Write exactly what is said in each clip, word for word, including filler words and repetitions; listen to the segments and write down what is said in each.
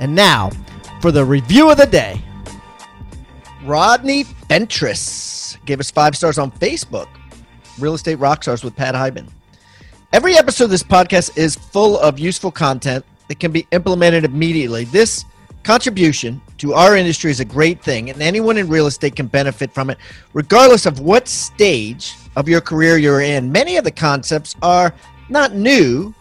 And now, for the review of the day. Rodney Fentress gave us five stars on Facebook. Real Estate Rockstars with Pat Hiban. Every episode of this podcast is full of useful content that can be implemented immediately. This contribution to our industry is a great thing, and anyone in real estate can benefit from it, regardless of what stage of your career you're in. Many of the concepts are not new,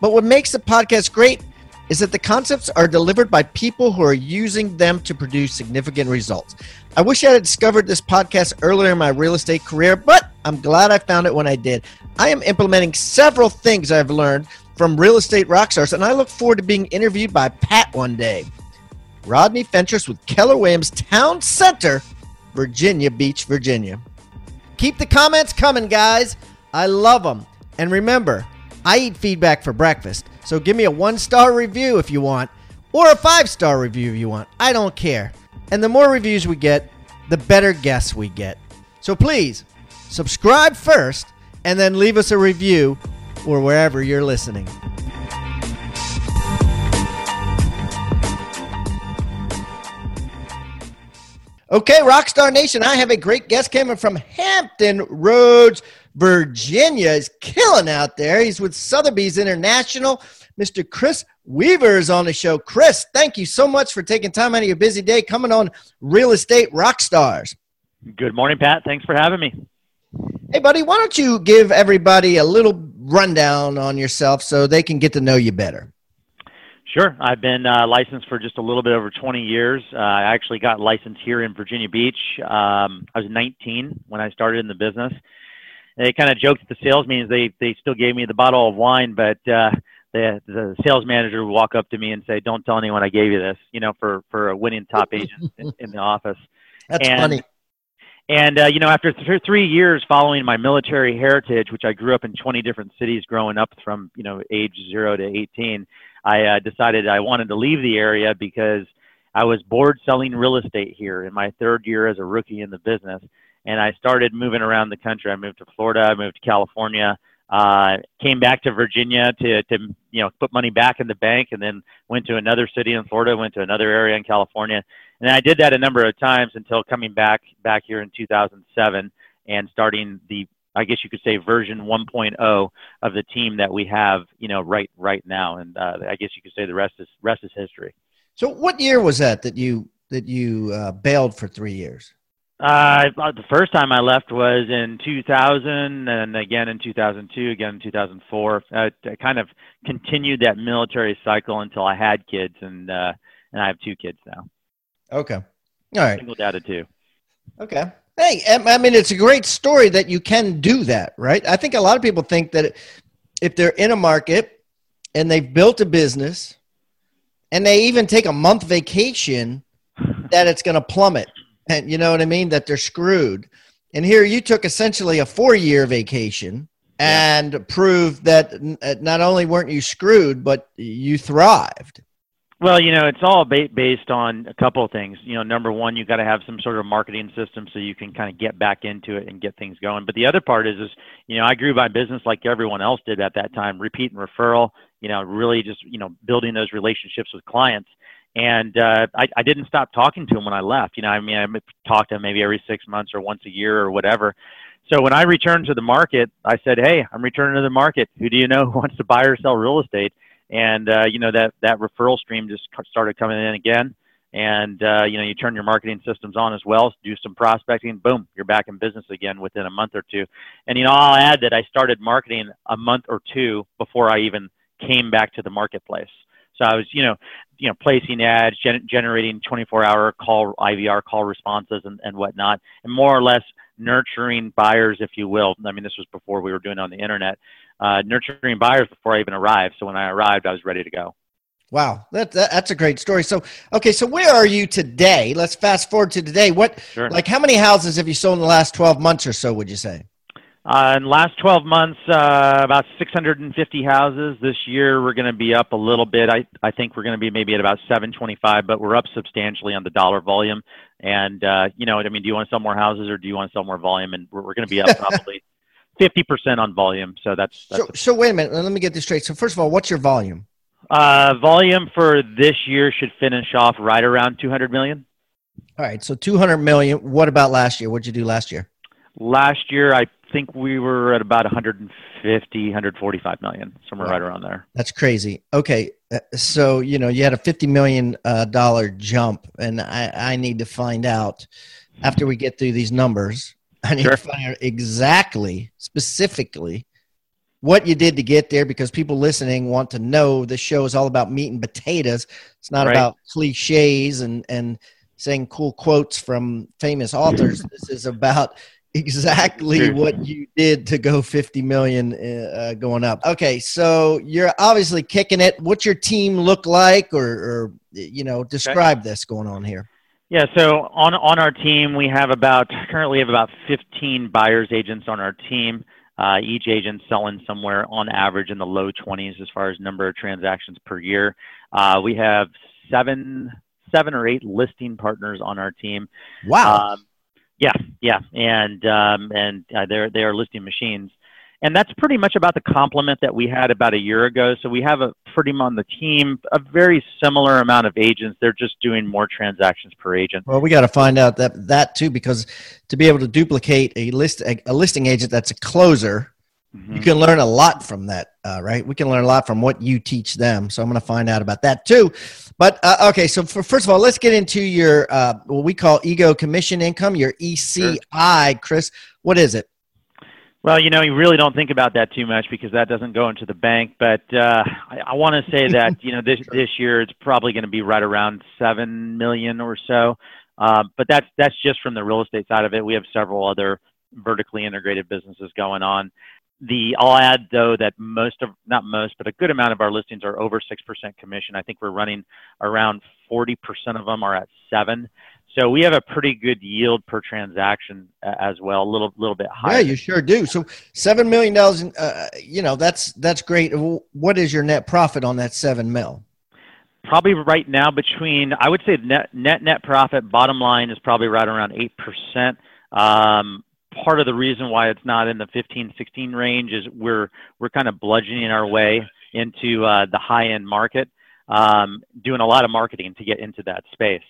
but what makes the podcast great is that the concepts are delivered by people who are using them to produce significant results. I wish I had discovered this podcast earlier in my real estate career, but I'm glad I found it when I did. I am implementing several things I've learned from Real Estate Rockstars, and I look forward to being interviewed by Pat one day. Rodney Fentress with Keller Williams Town Center, Virginia Beach, Virginia. Keep the comments coming, guys. I love them. And remember, I eat feedback for breakfast. So give me a one-star review if you want, or a five-star review if you want. I don't care. And the more reviews we get, the better guests we get. So please, subscribe first, and then leave us a review, or wherever you're listening. Okay, Rockstar Nation, I have a great guest coming from Hampton Roads, Virginia. Is killing out there. He's with Sotheby's International. Mister Chris Weaver is on the show. Chris, thank you so much for taking time out of your busy day coming on Real Estate Rockstars. Good morning, Pat. Thanks for having me. Hey, buddy, why don't you give everybody a little rundown on yourself so they can get to know you better? Sure. I've been uh, licensed for just a little bit over twenty years. Uh, I actually got licensed here in Virginia Beach. Um, I was nineteen when I started in the business. They kind of joked at the sales meetings. They they still gave me the bottle of wine, but uh, the the sales manager would walk up to me and say, "Don't tell anyone I gave you this." You know, for for a winning top agent in, in the office. That's and, funny. And uh, you know, after th- three years following my military heritage, which I grew up in twenty different cities, growing up from you know age zero to eighteen, I uh, decided I wanted to leave the area because I was bored selling real estate here in my third year as a rookie in the business. And I started moving around the country. I moved to Florida. I moved to California. Uh, came back to Virginia to, to you know put money back in the bank, and then went to another city in Florida. Went to another area in California, and I did that a number of times until coming back back here in two thousand seven and starting the I guess you could say version one point oh of the team that we have you know right right now. And uh, I guess you could say the rest is rest is history. So what year was that that you that you uh, bailed for three years? Uh, the first time I left was in two thousand, and again in two thousand two, again in two thousand four. I, I kind of continued that military cycle until I had kids, and uh, and I have two kids now. Okay, all right. Single dad of two. Okay. Hey, I mean, it's a great story that you can do that, right? I think a lot of people think that if they're in a market and they've built a business and they even take a month vacation, that it's going to plummet. And you know what I mean? That they're screwed. And here you took essentially a four-year vacation and yeah. proved that n- not only weren't you screwed, but you thrived. Well, you know, it's all ba- based on a couple of things. You know, number one, you got to have some sort of marketing system so you can kind of get back into it and get things going. But the other part is, is, you know, I grew my business like everyone else did at that time, repeat and referral, you know, really just, you know, building those relationships with clients. And uh, I, I didn't stop talking to him when I left. You know, I mean, I talked to him maybe every six months or once a year or whatever. So when I returned to the market, I said, "Hey, I'm returning to the market. Who do you know who wants to buy or sell real estate?" And, uh, you know, that, that referral stream just started coming in again. And, uh, you know, you turn your marketing systems on as well, do some prospecting, boom, you're back in business again within a month or two. And, you know, I'll add that I started marketing a month or two before I even came back to the marketplace. So I was, you know, you know, placing ads, gen- generating twenty-four hour call I V R call responses and, and whatnot, and more or less nurturing buyers, if you will. I mean, this was before we were doing it on the internet, uh, nurturing buyers before I even arrived. So when I arrived, I was ready to go. Wow. That, that, that's a great story. So, okay. So where are you today? Let's fast forward to today. What, sure. like how many houses have you sold in the last twelve months or so, would you say? Uh, in the last twelve months, uh, about six hundred fifty houses. This year, we're going to be up a little bit. I, I think we're going to be maybe at about seven twenty-five, but we're up substantially on the dollar volume. And, uh, you know, I mean, do you want to sell more houses or do you want to sell more volume? And we're, we're going to be up probably fifty percent on volume. So that's, that's so, the- so wait a minute. Let me get this straight. So first of all, what's your volume? Uh, volume for this year should finish off right around two hundred million. All right. So two hundred million. What about last year? What'd you do last year? Last year, I think we were at about one fifty, one forty-five million, somewhere wow. right around there. That's crazy. Okay. So, you know, you had a fifty million dollars uh, jump, and I, I need to find out after we get through these numbers, I need sure. to find out exactly, specifically, what you did to get there, because people listening want to know. The show is all about meat and potatoes. It's not right. about cliches and, and saying cool quotes from famous authors. This is about exactly what you did to go fifty million uh, going up. Okay. So you're obviously kicking it. What's your team look like, or, or you know, describe okay. this going on here. Yeah. So on, on our team, we have about currently have about fifteen buyers agents on our team. Uh, each agent selling somewhere on average in the low twenties as far as number of transactions per year. Uh, we have seven, seven or eight listing partners on our team. Wow. Um, yeah, yeah, and um, and uh, they're they are listing machines, and that's pretty much about the complement that we had about a year ago. So we have a pretty much on the team a very similar amount of agents. They're just doing more transactions per agent. Well, we got to find out that that too, because to be able to duplicate a list a, a listing agent that's a closer, mm-hmm. you can learn a lot from that, uh, right? We can learn a lot from what you teach them. So I'm going to find out about that too. But uh, okay, so for, first of all, let's get into your uh, what we call ego commission income, your E C I, sure. Chris. What is it? Well, you know, you really don't think about that too much because that doesn't go into the bank. But uh, I, I want to say that, you know, this sure. this year it's probably going to be right around seven million or so. Uh, but that's that's just from the real estate side of it. We have several other vertically integrated businesses going on. The I'll add though that most of not most but a good amount of our listings are over six percent commission. I think we're running around forty percent of them are at seven, so we have a pretty good yield per transaction as well, a little little bit higher. Yeah, you sure do. So seven million dollars, uh, you know that's that's great. What is your net profit on that seven mil? Probably right now between I would say net net net profit bottom line is probably right around eight percent. Um, Part of the reason why it's not in the fifteen, sixteen range is we're we're kind of bludgeoning our way into uh, the high-end market, um, doing a lot of marketing to get into that space.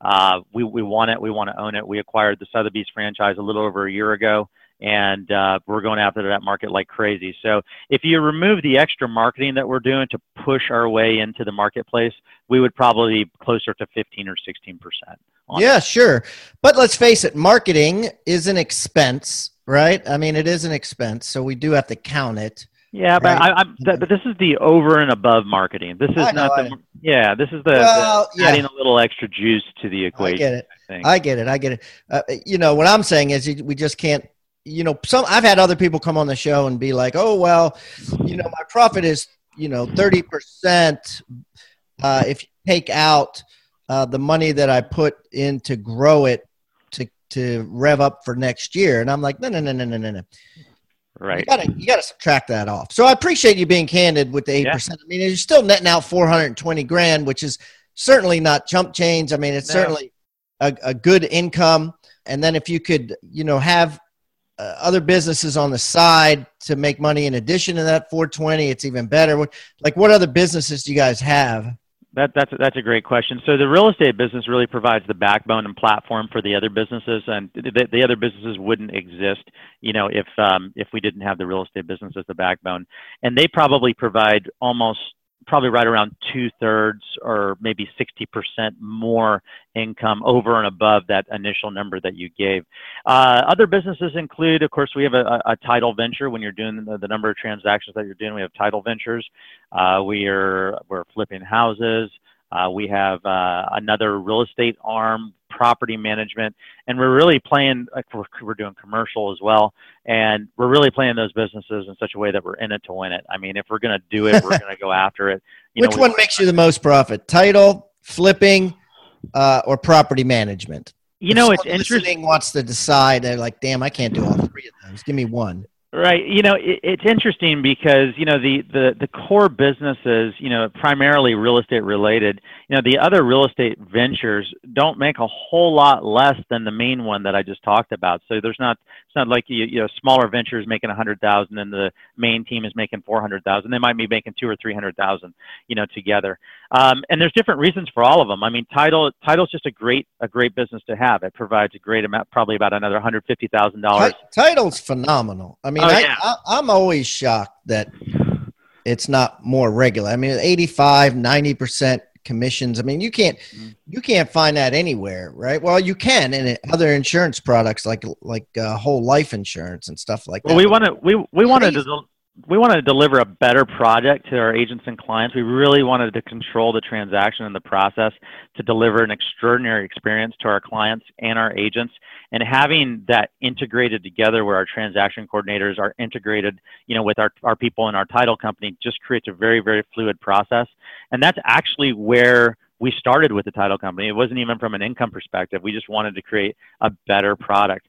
Uh, we, we want it. We want to own it. We acquired the Sotheby's franchise a little over a year ago, and uh, we're going after that market like crazy. So if you remove the extra marketing that we're doing to push our way into the marketplace, we would probably be closer to fifteen or sixteen percent. Yeah, that. Sure. But let's face it, marketing is an expense, right? I mean, it is an expense, so we do have to count it. Yeah, right? but I, I'm, th- but this is the over and above marketing. This is I not know, the, I, yeah, this is the, well, the adding yeah. a little extra juice to the equation. I get it. I, think. I get it. I get it. Uh, you know, what I'm saying is we just can't, you know, some I've had other people come on the show and be like, oh, well, you know, my profit is, you know, thirty percent uh, if you take out Uh, the money that I put in to grow it to to rev up for next year. And I'm like, no, no, no, no, no, no, no. Right. You gotta, you gotta subtract that off. So I appreciate you being candid with the eight percent. Yeah. I mean, you're still netting out four hundred twenty grand, which is certainly not chump change. I mean, it's no. certainly a, a good income. And then if you could, you know, have uh, other businesses on the side to make money in addition to that four twenty, it's even better. Like, what other businesses do you guys have? That, that's, that's a great question. So the real estate business really provides the backbone and platform for the other businesses, and the, the other businesses wouldn't exist, you know, if um, if we didn't have the real estate business as the backbone. And they probably provide almost probably right around two-thirds or maybe sixty percent more income over and above that initial number that you gave. Uh, other businesses include, of course, we have a, a title venture. When you're doing the, the number of transactions that you're doing, we have title ventures. Uh, we are, we're flipping houses. Uh, we have uh, another real estate arm, property management, and we're really playing, like we're, we're doing commercial as well, and we're really playing those businesses in such a way that we're in it to win it. I mean, if we're going to do it, we're going to go after it. You Which know, one makes you the most profit? Title, flipping, uh, or property management? You if know, it's interesting. Wants to decide, they're like, damn, I can't do all three of those. Give me one. Right. You know, it, it's interesting because, you know, the, the, the core businesses, you know, primarily real estate related, you know, the other real estate ventures don't make a whole lot less than the main one that I just talked about. So there's not, it's not like, you, you know, smaller ventures making a hundred thousand and the main team is making four hundred thousand. They might be making two or three hundred thousand, you know, together. Um, and there's different reasons for all of them. I mean, title, title's just a great, a great business to have. It provides a great amount, probably about another one hundred fifty thousand dollars. Title's phenomenal. I mean, Oh, yeah. I, I, I'm always shocked that it's not more regular. I mean, eighty-five, ninety percent commissions. I mean, you can't, you can't find that anywhere, right? Well, you can in other insurance products like, like uh, whole life insurance and stuff like that. Well, we want to, we, we wanted to, we wanted to deliver a better product to our agents and clients. We really wanted to control the transaction and the process to deliver an extraordinary experience to our clients and our agents. And having that integrated together where our transaction coordinators are integrated, you know, with our, our people in our title company just creates a very, very fluid process. And that's actually where we started with the title company. It wasn't even from an income perspective. We just wanted to create a better product.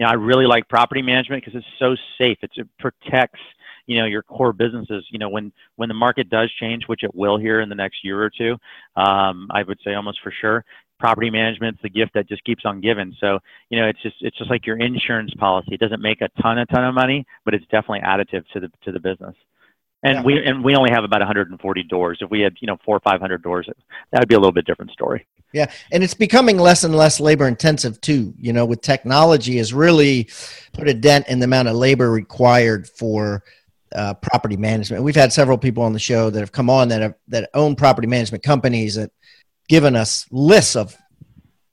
You know, I really like property management because it's so safe. It's, it protects, you know, your core businesses. You know, when, when the market does change, which it will here in the next year or two, um, I would say almost for sure, property management's the gift that just keeps on giving. So, you know, it's just, it's just like your insurance policy. It doesn't make a ton, a ton of money, but it's definitely additive to the, to the business. And yeah. we, and we only have about one hundred forty doors. If we had, you know, four or five hundred doors, that would be a little bit different story. Yeah. And it's becoming less and less labor intensive too, you know, with technology has really put a dent in the amount of labor required for uh, property management. We've had several people on the show that have come on that have, that own property management companies that given us lists of,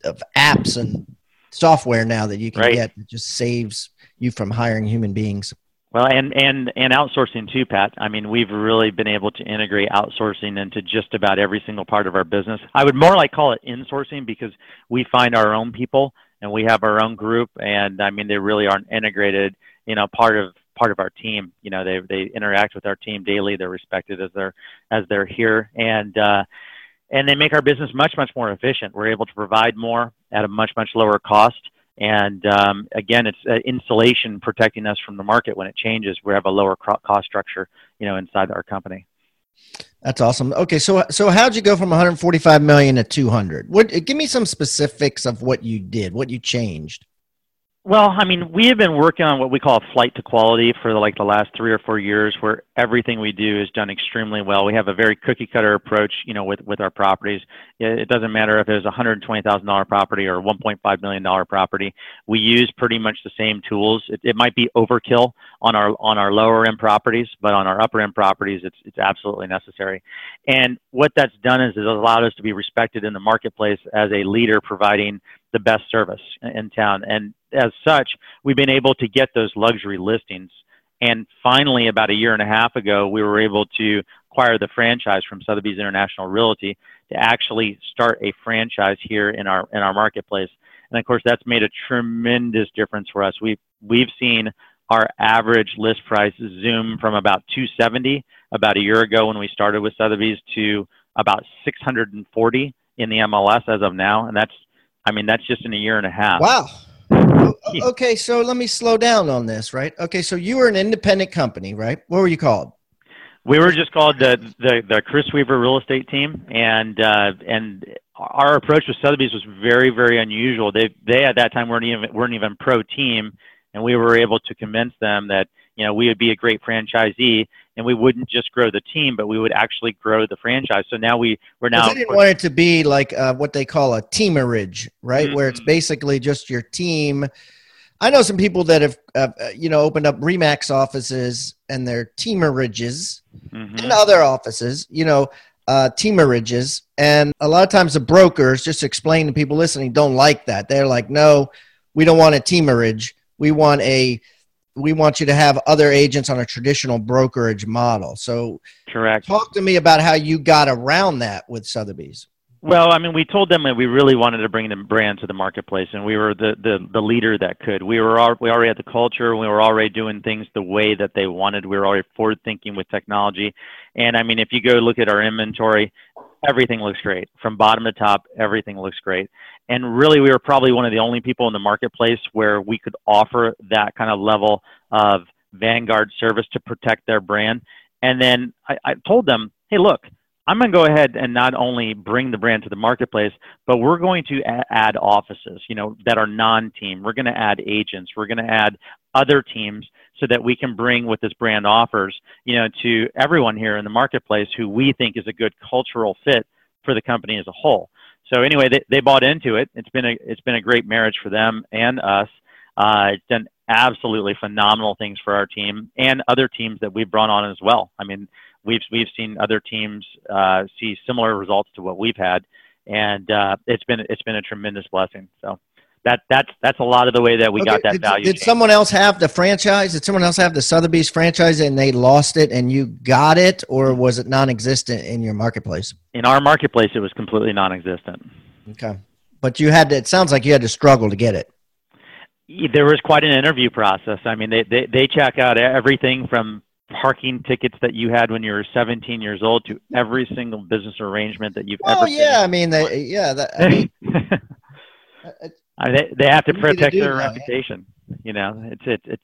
of apps and software now that you can right. get that just saves you from hiring human beings. Well, and, and, and outsourcing too, Pat. I mean, we've really been able to integrate outsourcing into just about every single part of our business. I would more like call it insourcing because we find our own people and we have our own group. And I mean, they really are an integrated, you know, part of, part of our team. You know, they, they interact with our team daily. They're respected as they're, as they're here. And, uh, and they make our business much, much more efficient. We're able to provide more at a much, much lower cost. And um, again, it's uh, insulation protecting us from the market when it changes. We have a lower cro- cost structure, you know, inside our company. That's awesome. Okay, so so how'd you go from one hundred forty-five million to two hundred? What? Give me some specifics of what you did, what you changed. Well, I mean, we have been working on what we call a flight to quality for the, like the last three or four years, where everything we do is done extremely well. We have a very cookie cutter approach, you know, with, with our properties. It doesn't matter if it's a one hundred twenty thousand dollars property or a one point five million dollars property. We use pretty much the same tools. It, it might be overkill on our, on our lower end properties, but on our upper end properties, it's, it's absolutely necessary. And what that's done is it allowed us to be respected in the marketplace as a leader providing the best service in town. And as such, we've been able to get those luxury listings And finally, about a year and a half ago, we were able to acquire the franchise from Sotheby's International Realty to actually start a franchise here in our in our marketplace. And of course, that's made a tremendous difference for us. We've, we've seen our average list price zoom from about two hundred seventy about a year ago when we started with Sotheby's to about six hundred forty in the M L S as of now. And that's, I mean, that's just in a year and a half. Wow. Okay, so let me slow down on this, right? Okay, so you were an independent company, right? What were you called? We were just called the the, the Chris Weaver Real Estate Team, and uh, and our approach with Sotheby's was very, very unusual. They they at that time weren't even weren't even pro team, and we were able to convince them that you know we would be a great franchisee, and we wouldn't just grow the team, but we would actually grow the franchise. So now we we're now. Well, they didn't want it to be like uh, what they call a teamerage, right? Mm-hmm. Where it's basically just your team. I know some people that have, uh, you know, opened up Remax offices and their teamerages mm-hmm. and other offices, you know, uh, teamerages. And a lot of times the brokers just explain to people listening, don't like that. They're like, no, we don't want a teamerage. We want a, we want you to have other agents on a traditional brokerage model. So correct. Talk to me about how you got around that with Sotheby's. Well, I mean, we told them that we really wanted to bring the brand to the marketplace, and we were the, the, the leader that could. We were all, we already had the culture. We were already doing things the way that they wanted. We were already forward-thinking with technology. And, I mean, if you go look at our inventory, everything looks great. From bottom to top, everything looks great. And really, we were probably one of the only people in the marketplace where we could offer that kind of level of vanguard service to protect their brand. And then I, I told them, hey, look, I'm going to go ahead and not only bring the brand to the marketplace, but we're going to add offices, you know, that are non-team. We're going to add agents. We're going to add other teams so that we can bring what this brand offers, you know, to everyone here in the marketplace who we think is a good cultural fit for the company as a whole. So anyway, they, they bought into it. It's been a, it's been a great marriage for them and us. Uh, it's done absolutely phenomenal things for our team and other teams that we've brought on as well. I mean, We've we've seen other teams uh, see similar results to what we've had, and uh, it's been it's been a tremendous blessing. So that that's that's a lot of the way that we okay. got that did, value. Did change. Someone else have the franchise? Did someone else have the Sotheby's franchise and they lost it and you got it, or was it non-existent in your marketplace? In our marketplace, it was completely non-existent. Okay, but you had to, it sounds like you had to struggle to get it. There was quite an interview process. I mean, they they, they check out everything from parking tickets that you had when you were seventeen years old to every single business arrangement that you've well, ever. Oh yeah, I mean, they, yeah, that, I mean, I, they they have to protect to their that. reputation. You know, it's it's. It.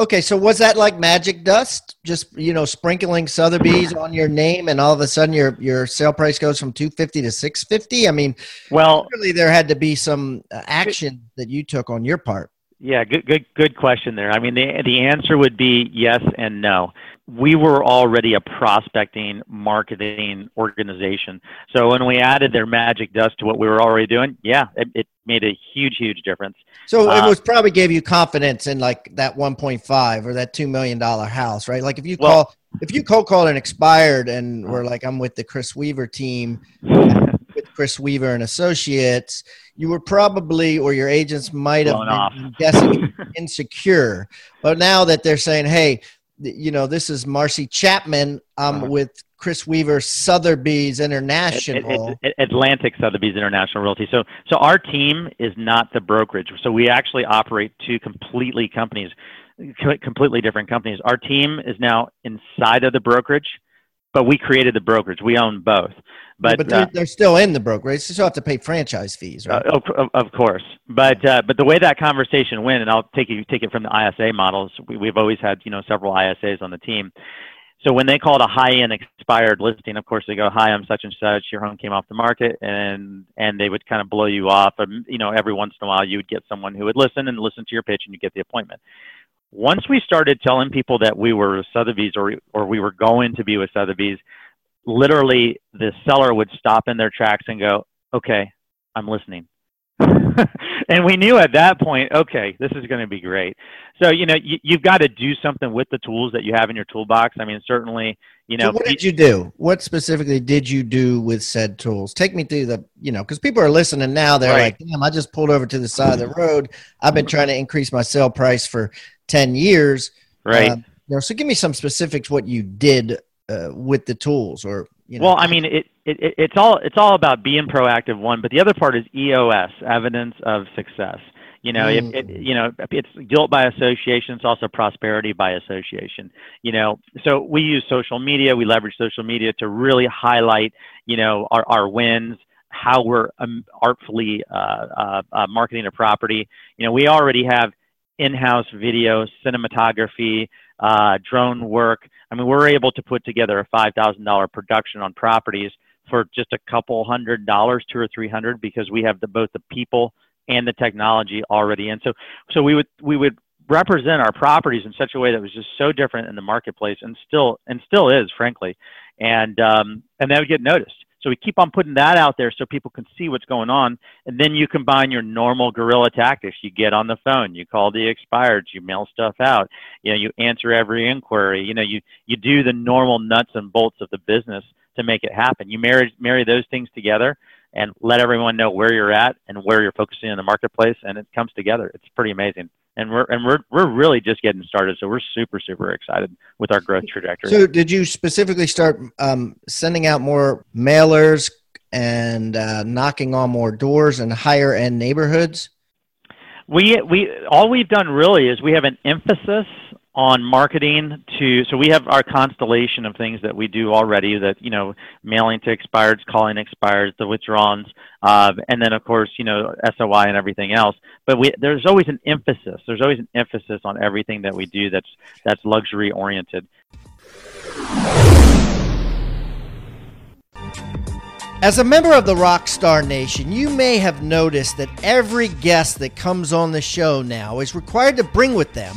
Okay, so was that like magic dust? Just you know, sprinkling Sotheby's on your name, and all of a sudden your your sale price goes from two fifty to six fifty. I mean, well, clearly there had to be some action that you took on your part. Yeah, good, good, good question there. I mean, the the answer would be yes and no. We were already a prospecting, marketing organization. So when we added their magic dust to what we were already doing, yeah, it, it made a huge, huge difference. So uh, it was probably gave you confidence in like that one point five or that two million dollars house, right? Like if you well, call, if you cold call an expired and we're like, I'm with the Chris Weaver team. Chris Weaver and Associates, you were probably, or your agents might have been off. guessing insecure. But now that they're saying, hey, you know, this is Marcy Chapman um, uh-huh. with Chris Weaver, Sotheby's International. It, it, it, Atlantic Sotheby's International Realty. So so our team is not the brokerage. So we actually operate two completely companies, completely different companies. Our team is now inside of the brokerage, but we created the brokerage. We own both. But, yeah, but they're, uh, they're still in the brokerage. They still have to pay franchise fees, right? Uh, of, of course. But uh, but the way that conversation went, and I'll take you take it from the I S A models. We, we've always had you know several I S As on the team. So when they called a high-end expired listing, of course they go, "Hi, I'm such and such. Your home came off the market," and and they would kind of blow you off. And you know every once in a while you would get someone who would listen and listen to your pitch, and you get the appointment. Once we started telling people that we were Sotheby's or, or we were going to be with Sotheby's, literally the seller would stop in their tracks and go, okay, I'm listening. And we knew at that point, okay, this is going to be great. So, you know, you, you've got to do something with the tools that you have in your toolbox. I mean, certainly, you know. So what did you do? What specifically did you do with said tools? Take me through the, you know, because people are listening now. They're right. like, damn, I just pulled over to the side of the road. I've been trying to increase my sale price for ten years. Right. Um, You know, so give me some specifics what you did uh, with the tools, or you know. Well, I mean, it, it it's all it's all about being proactive, one, but the other part is E O S, evidence of success. You know, mm. it, it, you know, it's guilt by association. It's also prosperity by association. You know, so we use social media. We leverage social media to really highlight, you know, our, our wins, how we're um, artfully uh, uh, uh, marketing a property. You know, we already have in-house video, cinematography, uh, drone work. I mean, we're able to put together a five thousand dollars production on properties for just a couple hundred dollars, two or three hundred, because we have the, both the people and the technology already. And so, so we would, we would represent our properties in such a way that was just so different in the marketplace, and still, and still is, frankly. And, um, and that would get noticed. So we keep on putting that out there so people can see what's going on. And then you combine your normal guerrilla tactics. You get on the phone, you call the expireds, you mail stuff out, you know, you answer every inquiry, you know, you, you do the normal nuts and bolts of the business to make it happen. You marry, marry those things together and let everyone know where you're at and where you're focusing in the marketplace, and it comes together. It's pretty amazing. And we're and we're we're really just getting started, so we're super, super excited with our growth trajectory. So did you specifically start um, sending out more mailers and uh, knocking on more doors in higher-end neighborhoods? We we all we've done really is we have an emphasis on marketing to, so we have our constellation of things that we do already that, you know, mailing to expireds, calling expireds, the withdrawals, uh, and then of course, you know, S O I and everything else. But we, there's always an emphasis. There's always an emphasis on everything that we do that's, that's luxury oriented. As a member of the Rockstar Nation, you may have noticed that every guest that comes on the show now is required to bring with them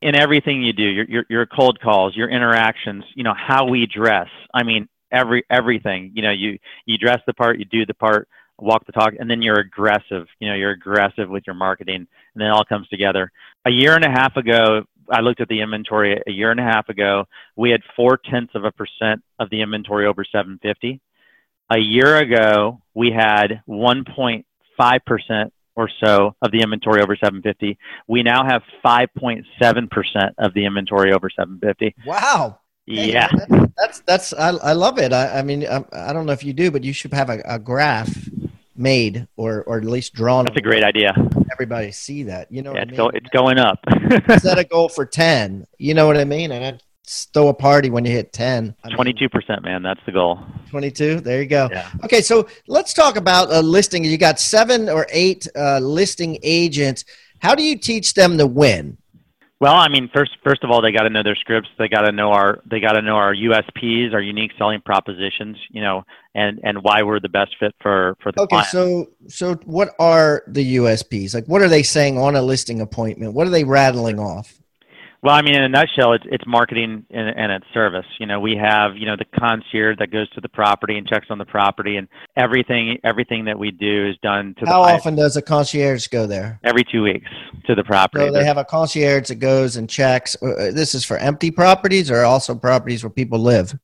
In everything you do, your, your your cold calls, your interactions, you know, how we dress. I mean, every everything. You know, you you dress the part, you do the part, walk the talk, and then you're aggressive. You know, you're aggressive with your marketing, and then it all comes together. A year and a half ago, I looked at the inventory. A year and a half ago, we had four tenths of a percent of the inventory over seven fifty. A year ago, we had one point five percent. or so of the inventory over seven fifty. We now have five point seven percent of the inventory over seven fifty. Wow. Hey, yeah. That, that's, that's, I, I love it. I, I mean, I, I don't know if you do, but you should have a, a graph made, or, or at least drawn. That's a great idea. Everybody see that, you know, yeah, what I mean? Go, it's going up. Set a goal for ten, you know what I mean? And I'd throw a party when you hit ten. I mean, twenty-two percent, man. That's the goal. twenty-two. There you go. Yeah. Okay. So let's talk about a listing. You got seven or eight uh, listing agents. How do you teach them to win? Well, I mean, first, first of all, they got to know their scripts. They got to know our, they got to know our U S Ps, our unique selling propositions, you know, and, and why we're the best fit for, for the okay, client. So, so what are the U S Ps? Like, what are they saying on a listing appointment? What are they rattling off? Well, I mean, in a nutshell, it's it's marketing and, and it's service. You know, we have, you know, the concierge that goes to the property and checks on the property, and everything everything that we do is done to the How often does a concierge go there? Every two weeks to the property. So they have a concierge that goes and checks. This is for empty properties or also properties where people live?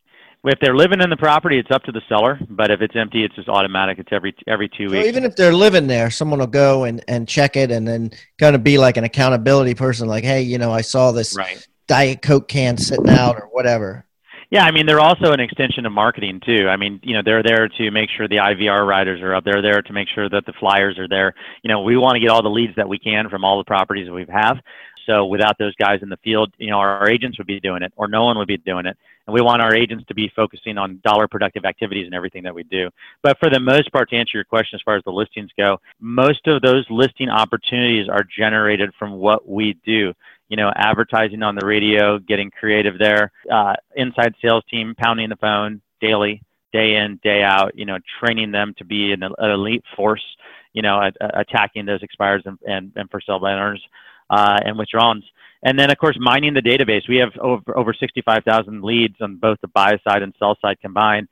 If they're living in the property, it's up to the seller. But if it's empty, it's just automatic. It's every every two weeks. So even if they're living there, someone will go and, and check it, and then kind of be like an accountability person, like, hey, you know, I saw this right. Diet Coke can sitting out or whatever. Yeah, I mean, they're also an extension of marketing too. I mean, you know, they're there to make sure the I V R riders are up. They're there to make sure that the flyers are there. You know, we want to get all the leads that we can from all the properties that we have. So without those guys in the field, you know, our agents would be doing it, or no one would be doing it. And we want our agents to be focusing on dollar productive activities and everything that we do. But for the most part, to answer your question, as far as the listings go, most of those listing opportunities are generated from what we do. You know, advertising on the radio, getting creative there, uh, inside sales team, pounding the phone daily, day in, day out, you know, training them to be an, an elite force, you know, at, at attacking those expireds and, and, and for sale by owners uh, and withdrawals. And then, of course, mining the database. We have over, over sixty-five thousand leads on both the buy side and sell side combined.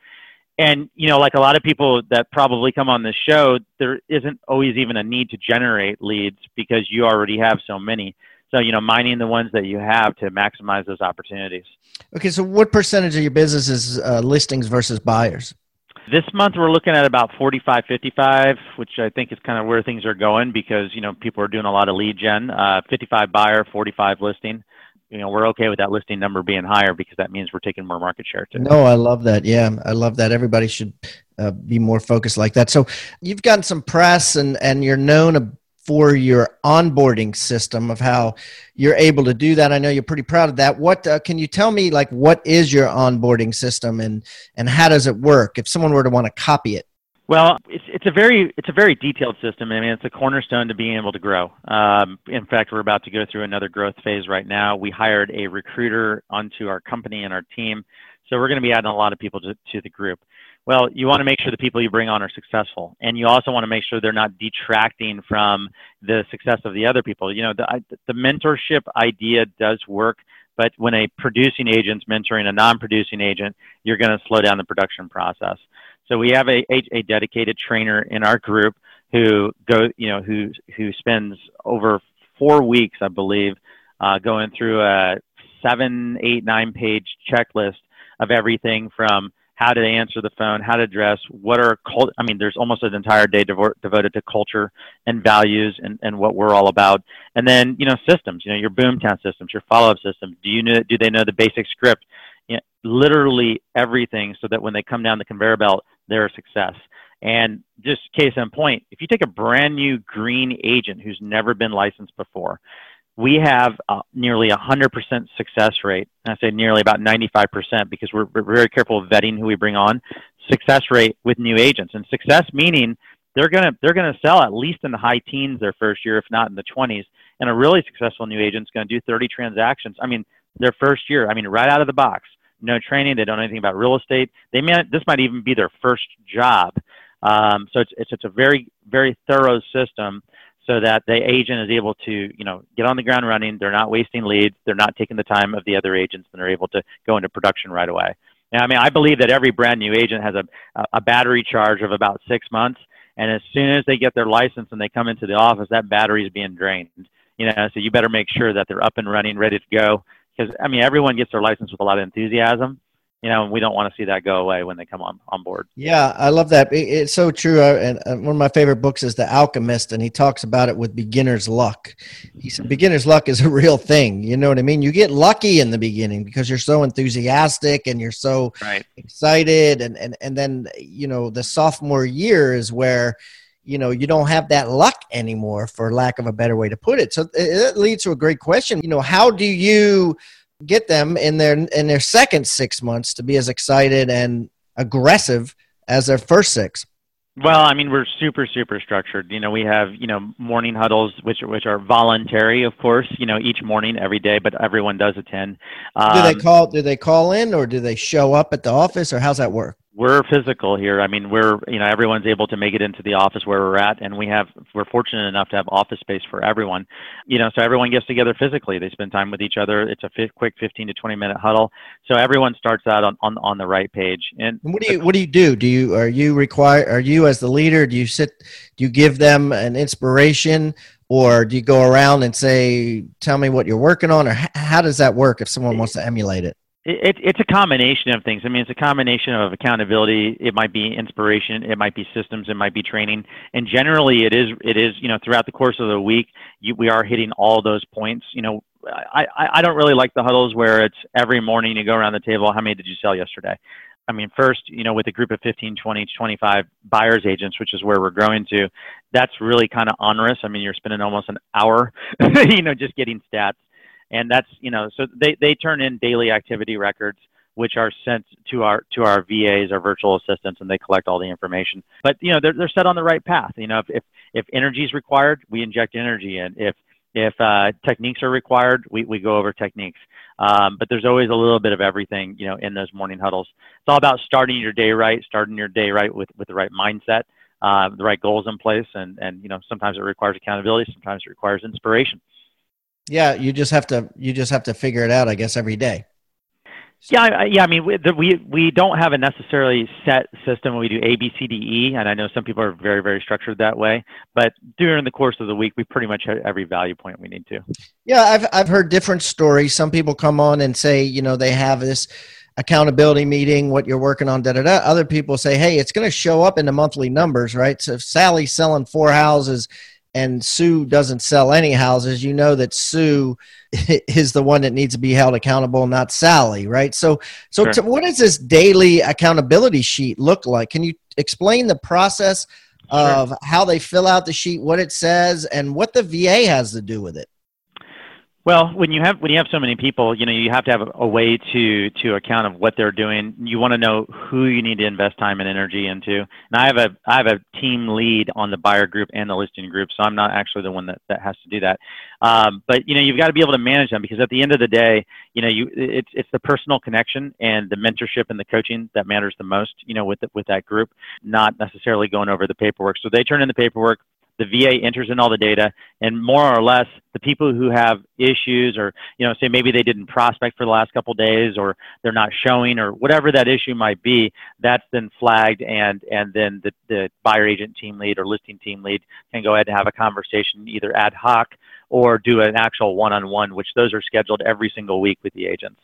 And, you know, like a lot of people that probably come on this show, there isn't always even a need to generate leads because you already have so many. So, you know, mining the ones that you have to maximize those opportunities. Okay, so what percentage of your business is uh, listings versus buyers? This month we're looking at about forty-five fifty-five, which I think is kind of where things are going because, you know, people are doing a lot of lead gen, uh, fifty-five buyer, forty-five listing. You know, we're okay with that listing number being higher because that means we're taking more market share too. No, I love that. Yeah, I love that. Everybody should uh, be more focused like that. So you've gotten some press and, and you're known a- for your onboarding system of how you're able to do that. I know you're pretty proud of that. What uh, can you tell me, like, what is your onboarding system and, and how does it work if someone were to want to copy it? Well, it's it's a very it's a very detailed system. I mean, it's a cornerstone to being able to grow. Um, in fact, we're about to go through another growth phase right now. We hired a recruiter onto our company and our team. So we're going to be adding a lot of people to, to the group. Well, you want to make sure the people you bring on are successful, and you also want to make sure they're not detracting from the success of the other people. You know, the, the mentorship idea does work, but when a producing agent's mentoring a non-producing agent, you're going to slow down the production process. So we have a, a, a dedicated trainer in our group who go, you know, who who spends over four weeks, I believe, uh, going through a seven, eight, nine-page checklist of everything from how to answer the phone, how to dress, what are, cult- I mean, there's almost an entire day devo- devoted to culture and values and, and what we're all about. And then, you know, systems, you know, your Boomtown systems, your follow-up systems. Do you know, do they know the basic script? You know, literally everything so that when they come down the conveyor belt, they're a success. And just case in point, if you take a brand new green agent who's never been licensed before, we have uh, nearly a one hundred percent success rate. And I say nearly about ninety-five percent because we're, we're very careful of vetting who we bring on. Success rate with new agents. And success meaning they're going to they're gonna sell at least in the high teens their first year, if not in the twenties. And a really successful new agent's going to do thirty transactions. I mean, their first year, I mean, right out of the box. No training. They don't know anything about real estate. They may, this might even be their first job. Um, so it's, it's it's a very, very thorough system, so that the agent is able to, you know, get on the ground running. They're not wasting leads. They're not taking the time of the other agents, and they're able to go into production right away. Now, I mean, I believe that every brand new agent has a, a battery charge of about six months. And as soon as they get their license and they come into the office, that battery is being drained, you know, so you better make sure that they're up and running, ready to go. Because, I mean, everyone gets their license with a lot of enthusiasm. You know, we don't want to see that go away when they come on, on board. Yeah, I love that. It, it's so true. I, and one of my favorite books is The Alchemist, and he talks about it with beginner's luck. He said beginner's luck is a real thing. You know what I mean? You get lucky in the beginning because you're so enthusiastic and you're so right. excited. And, and, and then, you know, the sophomore year is where, you know, you don't have that luck anymore, for lack of a better way to put it. So it, it leads to a great question. You know, how do you get them in their in their second six months to be as excited and aggressive as their first six? Well, I mean, we're super, super structured. You know, we have, you know, morning huddles, which which are voluntary, of course, you know, each morning, every day, but everyone does attend. Um, do they call, do they call in, or do they show up at the office, or how's that work? We're physical here. I mean, we're, you know, everyone's able to make it into the office where we're at, and we have, we're fortunate enough to have office space for everyone. You know, so everyone gets together physically. They spend time with each other. It's a f- quick fifteen to twenty minute huddle. So everyone starts out on, on, on the right page. And what do you, what do you do? Do you, are you require, are you as the leader, do you sit, do you give them an inspiration, or do you go around and say, tell me what you're working on, or how does that work if someone wants to emulate it? It, it's a combination of things. I mean, it's a combination of accountability. It might be inspiration. It might be systems. It might be training. And generally, it is, it is, you know, throughout the course of the week, you, we are hitting all those points. You know, I, I, I don't really like the huddles where it's every morning you go around the table, how many did you sell yesterday? I mean, first, you know, with a group of fifteen, twenty, twenty-five buyer's agents, which is where we're growing to, that's really kind of onerous. I mean, you're spending almost an hour, you know, just getting stats. And that's, you know, so they, they turn in daily activity records, which are sent to our to our V As, our virtual assistants, and they collect all the information. But, you know, they're, they're set on the right path. You know, if, if, if energy is required, we inject energy in. If If uh, techniques are required, we, we go over techniques. Um, but there's always a little bit of everything, you know, in those morning huddles. It's all about starting your day right, starting your day right with, with the right mindset, uh, the right goals in place. And, and, you know, sometimes it requires accountability. Sometimes it requires inspiration. Yeah. You just have to, you just have to figure it out, I guess, every day. Yeah. I, yeah. I mean, we, the, we, we don't have a necessarily set system. We do A, B, C, D, E. And I know some people are very, very structured that way, but during the course of the week, we pretty much have every value point we need to. Yeah. I've, I've heard different stories. Some people come on and say, you know, they have this accountability meeting, what you're working on, da, da, da. Other people say, hey, it's going to show up in the monthly numbers, right? So if Sally's selling four houses and Sue doesn't sell any houses, you know that Sue is the one that needs to be held accountable, not Sally, right? So so sure. to, what does this daily accountability sheet look like? Can you explain the process of sure. how they fill out the sheet, what it says, and what the V A has to do with it? Well, when you have when you have so many people, you know, you have to have a, a way to to account of what they're doing. You want to know who you need to invest time and energy into. And I have a I have a team lead on the buyer group and the listing group, so I'm not actually the one that, that has to do that. Um, but you know, you've got to be able to manage them, because at the end of the day, you know, you it's it's the personal connection and the mentorship and the coaching that matters the most, you know, with the, with that group, not necessarily going over the paperwork. So they turn in the paperwork. The V A enters in all the data, and more or less the people who have issues, or, you know, say maybe they didn't prospect for the last couple of days, or they're not showing, or whatever that issue might be, that's then flagged. And, and then the, the buyer agent team lead or listing team lead can go ahead and have a conversation, either ad hoc or do an actual one-on-one, which those are scheduled every single week with the agents.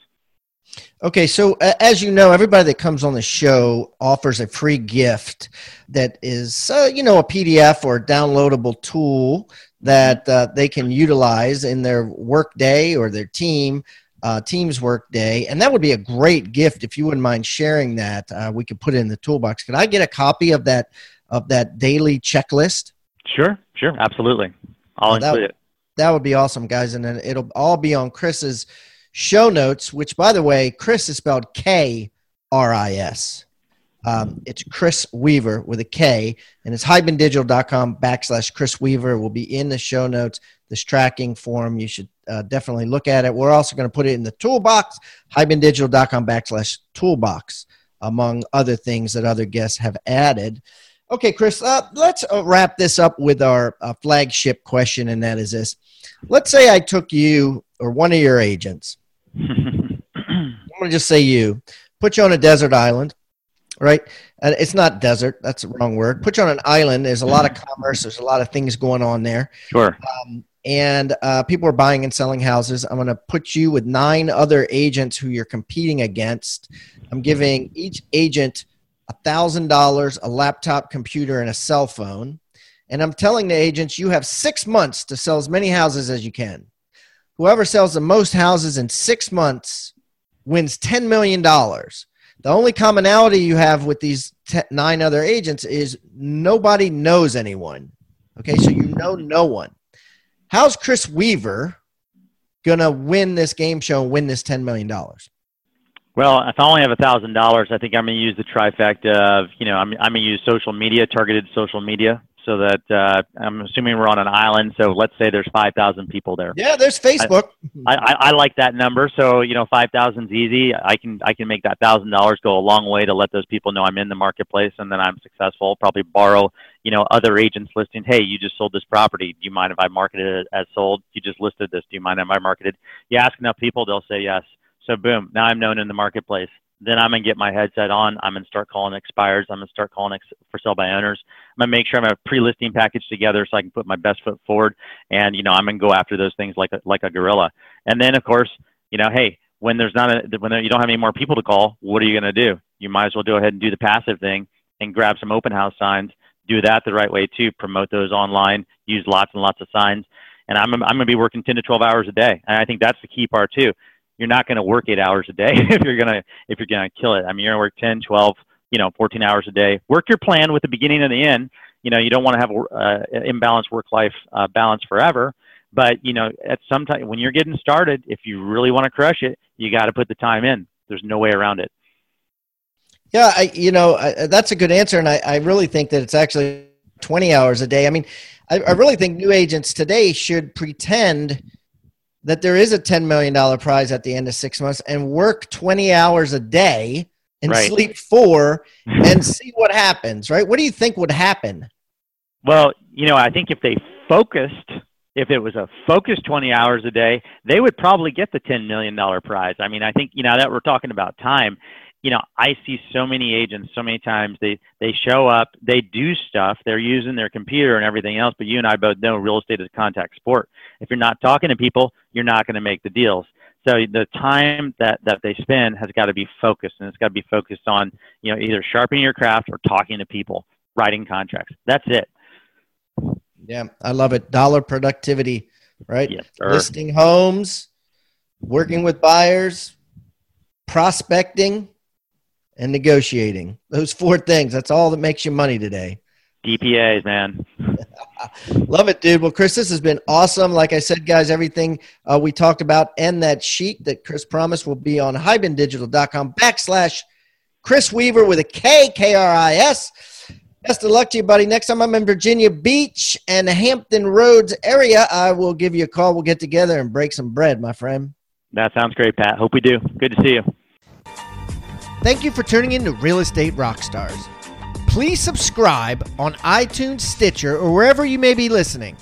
Okay. So uh, as you know, everybody that comes on the show offers a free gift that is, uh, you know, a P D F or a downloadable tool that uh, they can utilize in their work day or their team, uh, team's work day. And that would be a great gift. If you wouldn't mind sharing that, uh, we could put it in the toolbox. Could I get a copy of that, of that daily checklist? Sure. Sure. Absolutely. I'll well, that, include it. That would be awesome, guys. And then it'll all be on Chris's show notes, which, by the way, Chris is spelled K R I S. Um, it's Chris Weaver with a K, and it's hibandigital.com backslash Chris Weaver will be in the show notes, this tracking form. You should uh, definitely look at it. We're also going to put it in the toolbox, hibandigital.com backslash toolbox, among other things that other guests have added. Okay, Chris, uh, let's wrap this up with our uh, flagship question, and that is this. Let's say I took you or one of your agents, I'm going to just say you, put you on a desert island, right? And it's not desert. That's the wrong word. Put you on an island. There's a lot of commerce. There's a lot of things going on there. Sure. Um, and uh, people are buying and selling houses. I'm going to put you with nine other agents who you're competing against. I'm giving each agent one thousand dollars, a laptop computer, and a cell phone. And I'm telling the agents, you have six months to sell as many houses as you can. Whoever sells the most houses in six months wins ten million dollars. The only commonality you have with these t- nine other agents is nobody knows anyone. Okay, so you know no one. How's Chris Weaver going to win this game show and win this ten million dollars? Well, if I only have one thousand dollars, I think I'm going to use the trifecta of, you know, I'm, I'm going to use social media, targeted social media. So that uh, I'm assuming we're on an island. So let's say there's five thousand people there. Yeah, there's Facebook. I, I, I like that number. So, you know, five thousand is easy. I can I can make that one thousand dollars go a long way to let those people know I'm in the marketplace and then I'm successful. Probably borrow, you know, other agents listing. Hey, you just sold this property. Do you mind if I market it as sold? You just listed this. Do you mind if I market it? You ask enough people, they'll say yes. So boom, now I'm known in the marketplace. Then I'm going to get my headset on. I'm going to start calling expires. I'm going to start calling ex- for sale by owners. I'm going to make sure I'm going to pre-listing package together so I can put my best foot forward. And, you know, I'm going to go after those things like a, like a gorilla. And then, of course, you know, hey, when there's not a, when there, you don't have any more people to call, what are you going to do? You might as well go ahead and do the passive thing and grab some open house signs. Do that the right way too. Promote those online. Use lots and lots of signs. And I'm I'm going to be working ten to twelve hours a day. And I think that's the key part too. you're not going to work eight hours a day if you're going to, if you're going to kill it. I mean, you're going to work ten, twelve, you know, fourteen hours a day. Work your plan with the beginning and the end. You know, you don't want to have an uh, imbalanced work-life uh, balance forever. But, you know, at some time when you're getting started, if you really want to crush it, you got to put the time in. There's no way around it. Yeah, I, you know, I, that's a good answer. And I, I really think that it's actually twenty hours a day. I mean, I, I really think new agents today should pretend that there is a ten million dollars prize at the end of six months and work twenty hours a day and right. sleep four and see what happens, right? What do you think would happen? Well, you know, I think if they focused, if it was a focused twenty hours a day, they would probably get the ten million dollars prize. I mean, I think, you know, that we're talking about time. You know, I see so many agents, so many times they, they show up, they do stuff, they're using their computer and everything else, but you and I both know real estate is a contact sport. If you're not talking to people, you're not going to make the deals. So the time that, that they spend has got to be focused, and it's got to be focused on, you know, either sharpening your craft or talking to people, writing contracts. That's it. Yeah, I love it. Dollar productivity, right? Yes, sir. Listing homes, working with buyers, prospecting, and negotiating. Those four things. That's all that makes you money today. D P As, man. Love it, dude. Well, Chris, this has been awesome. Like I said, guys, everything uh, we talked about and that sheet that Chris promised will be on hibandigital.com backslash Chris Weaver with a K, K R I S. Best of luck to you, buddy. Next time I'm in Virginia Beach and Hampton Roads area, I will give you a call. We'll get together and break some bread, my friend. That sounds great, Pat. Hope we do. Good to see you. Thank you for tuning in to Real Estate Rockstars. Please subscribe on iTunes, Stitcher, or wherever you may be listening.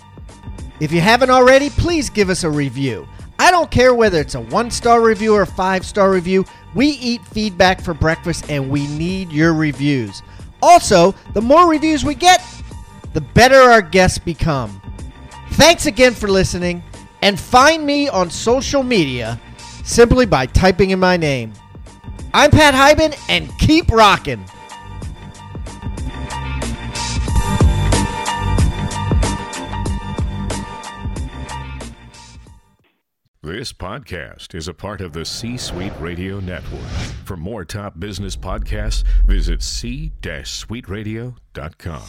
If you haven't already, please give us a review. I don't care whether it's a one-star review or a five-star review. We eat feedback for breakfast, and we need your reviews. Also, the more reviews we get, the better our guests become. Thanks again for listening, and find me on social media simply by typing in my name. I'm Pat Hiban, and keep rocking. This podcast is a part of the C-Suite Radio Network. For more top business podcasts, visit c suite radio dot com.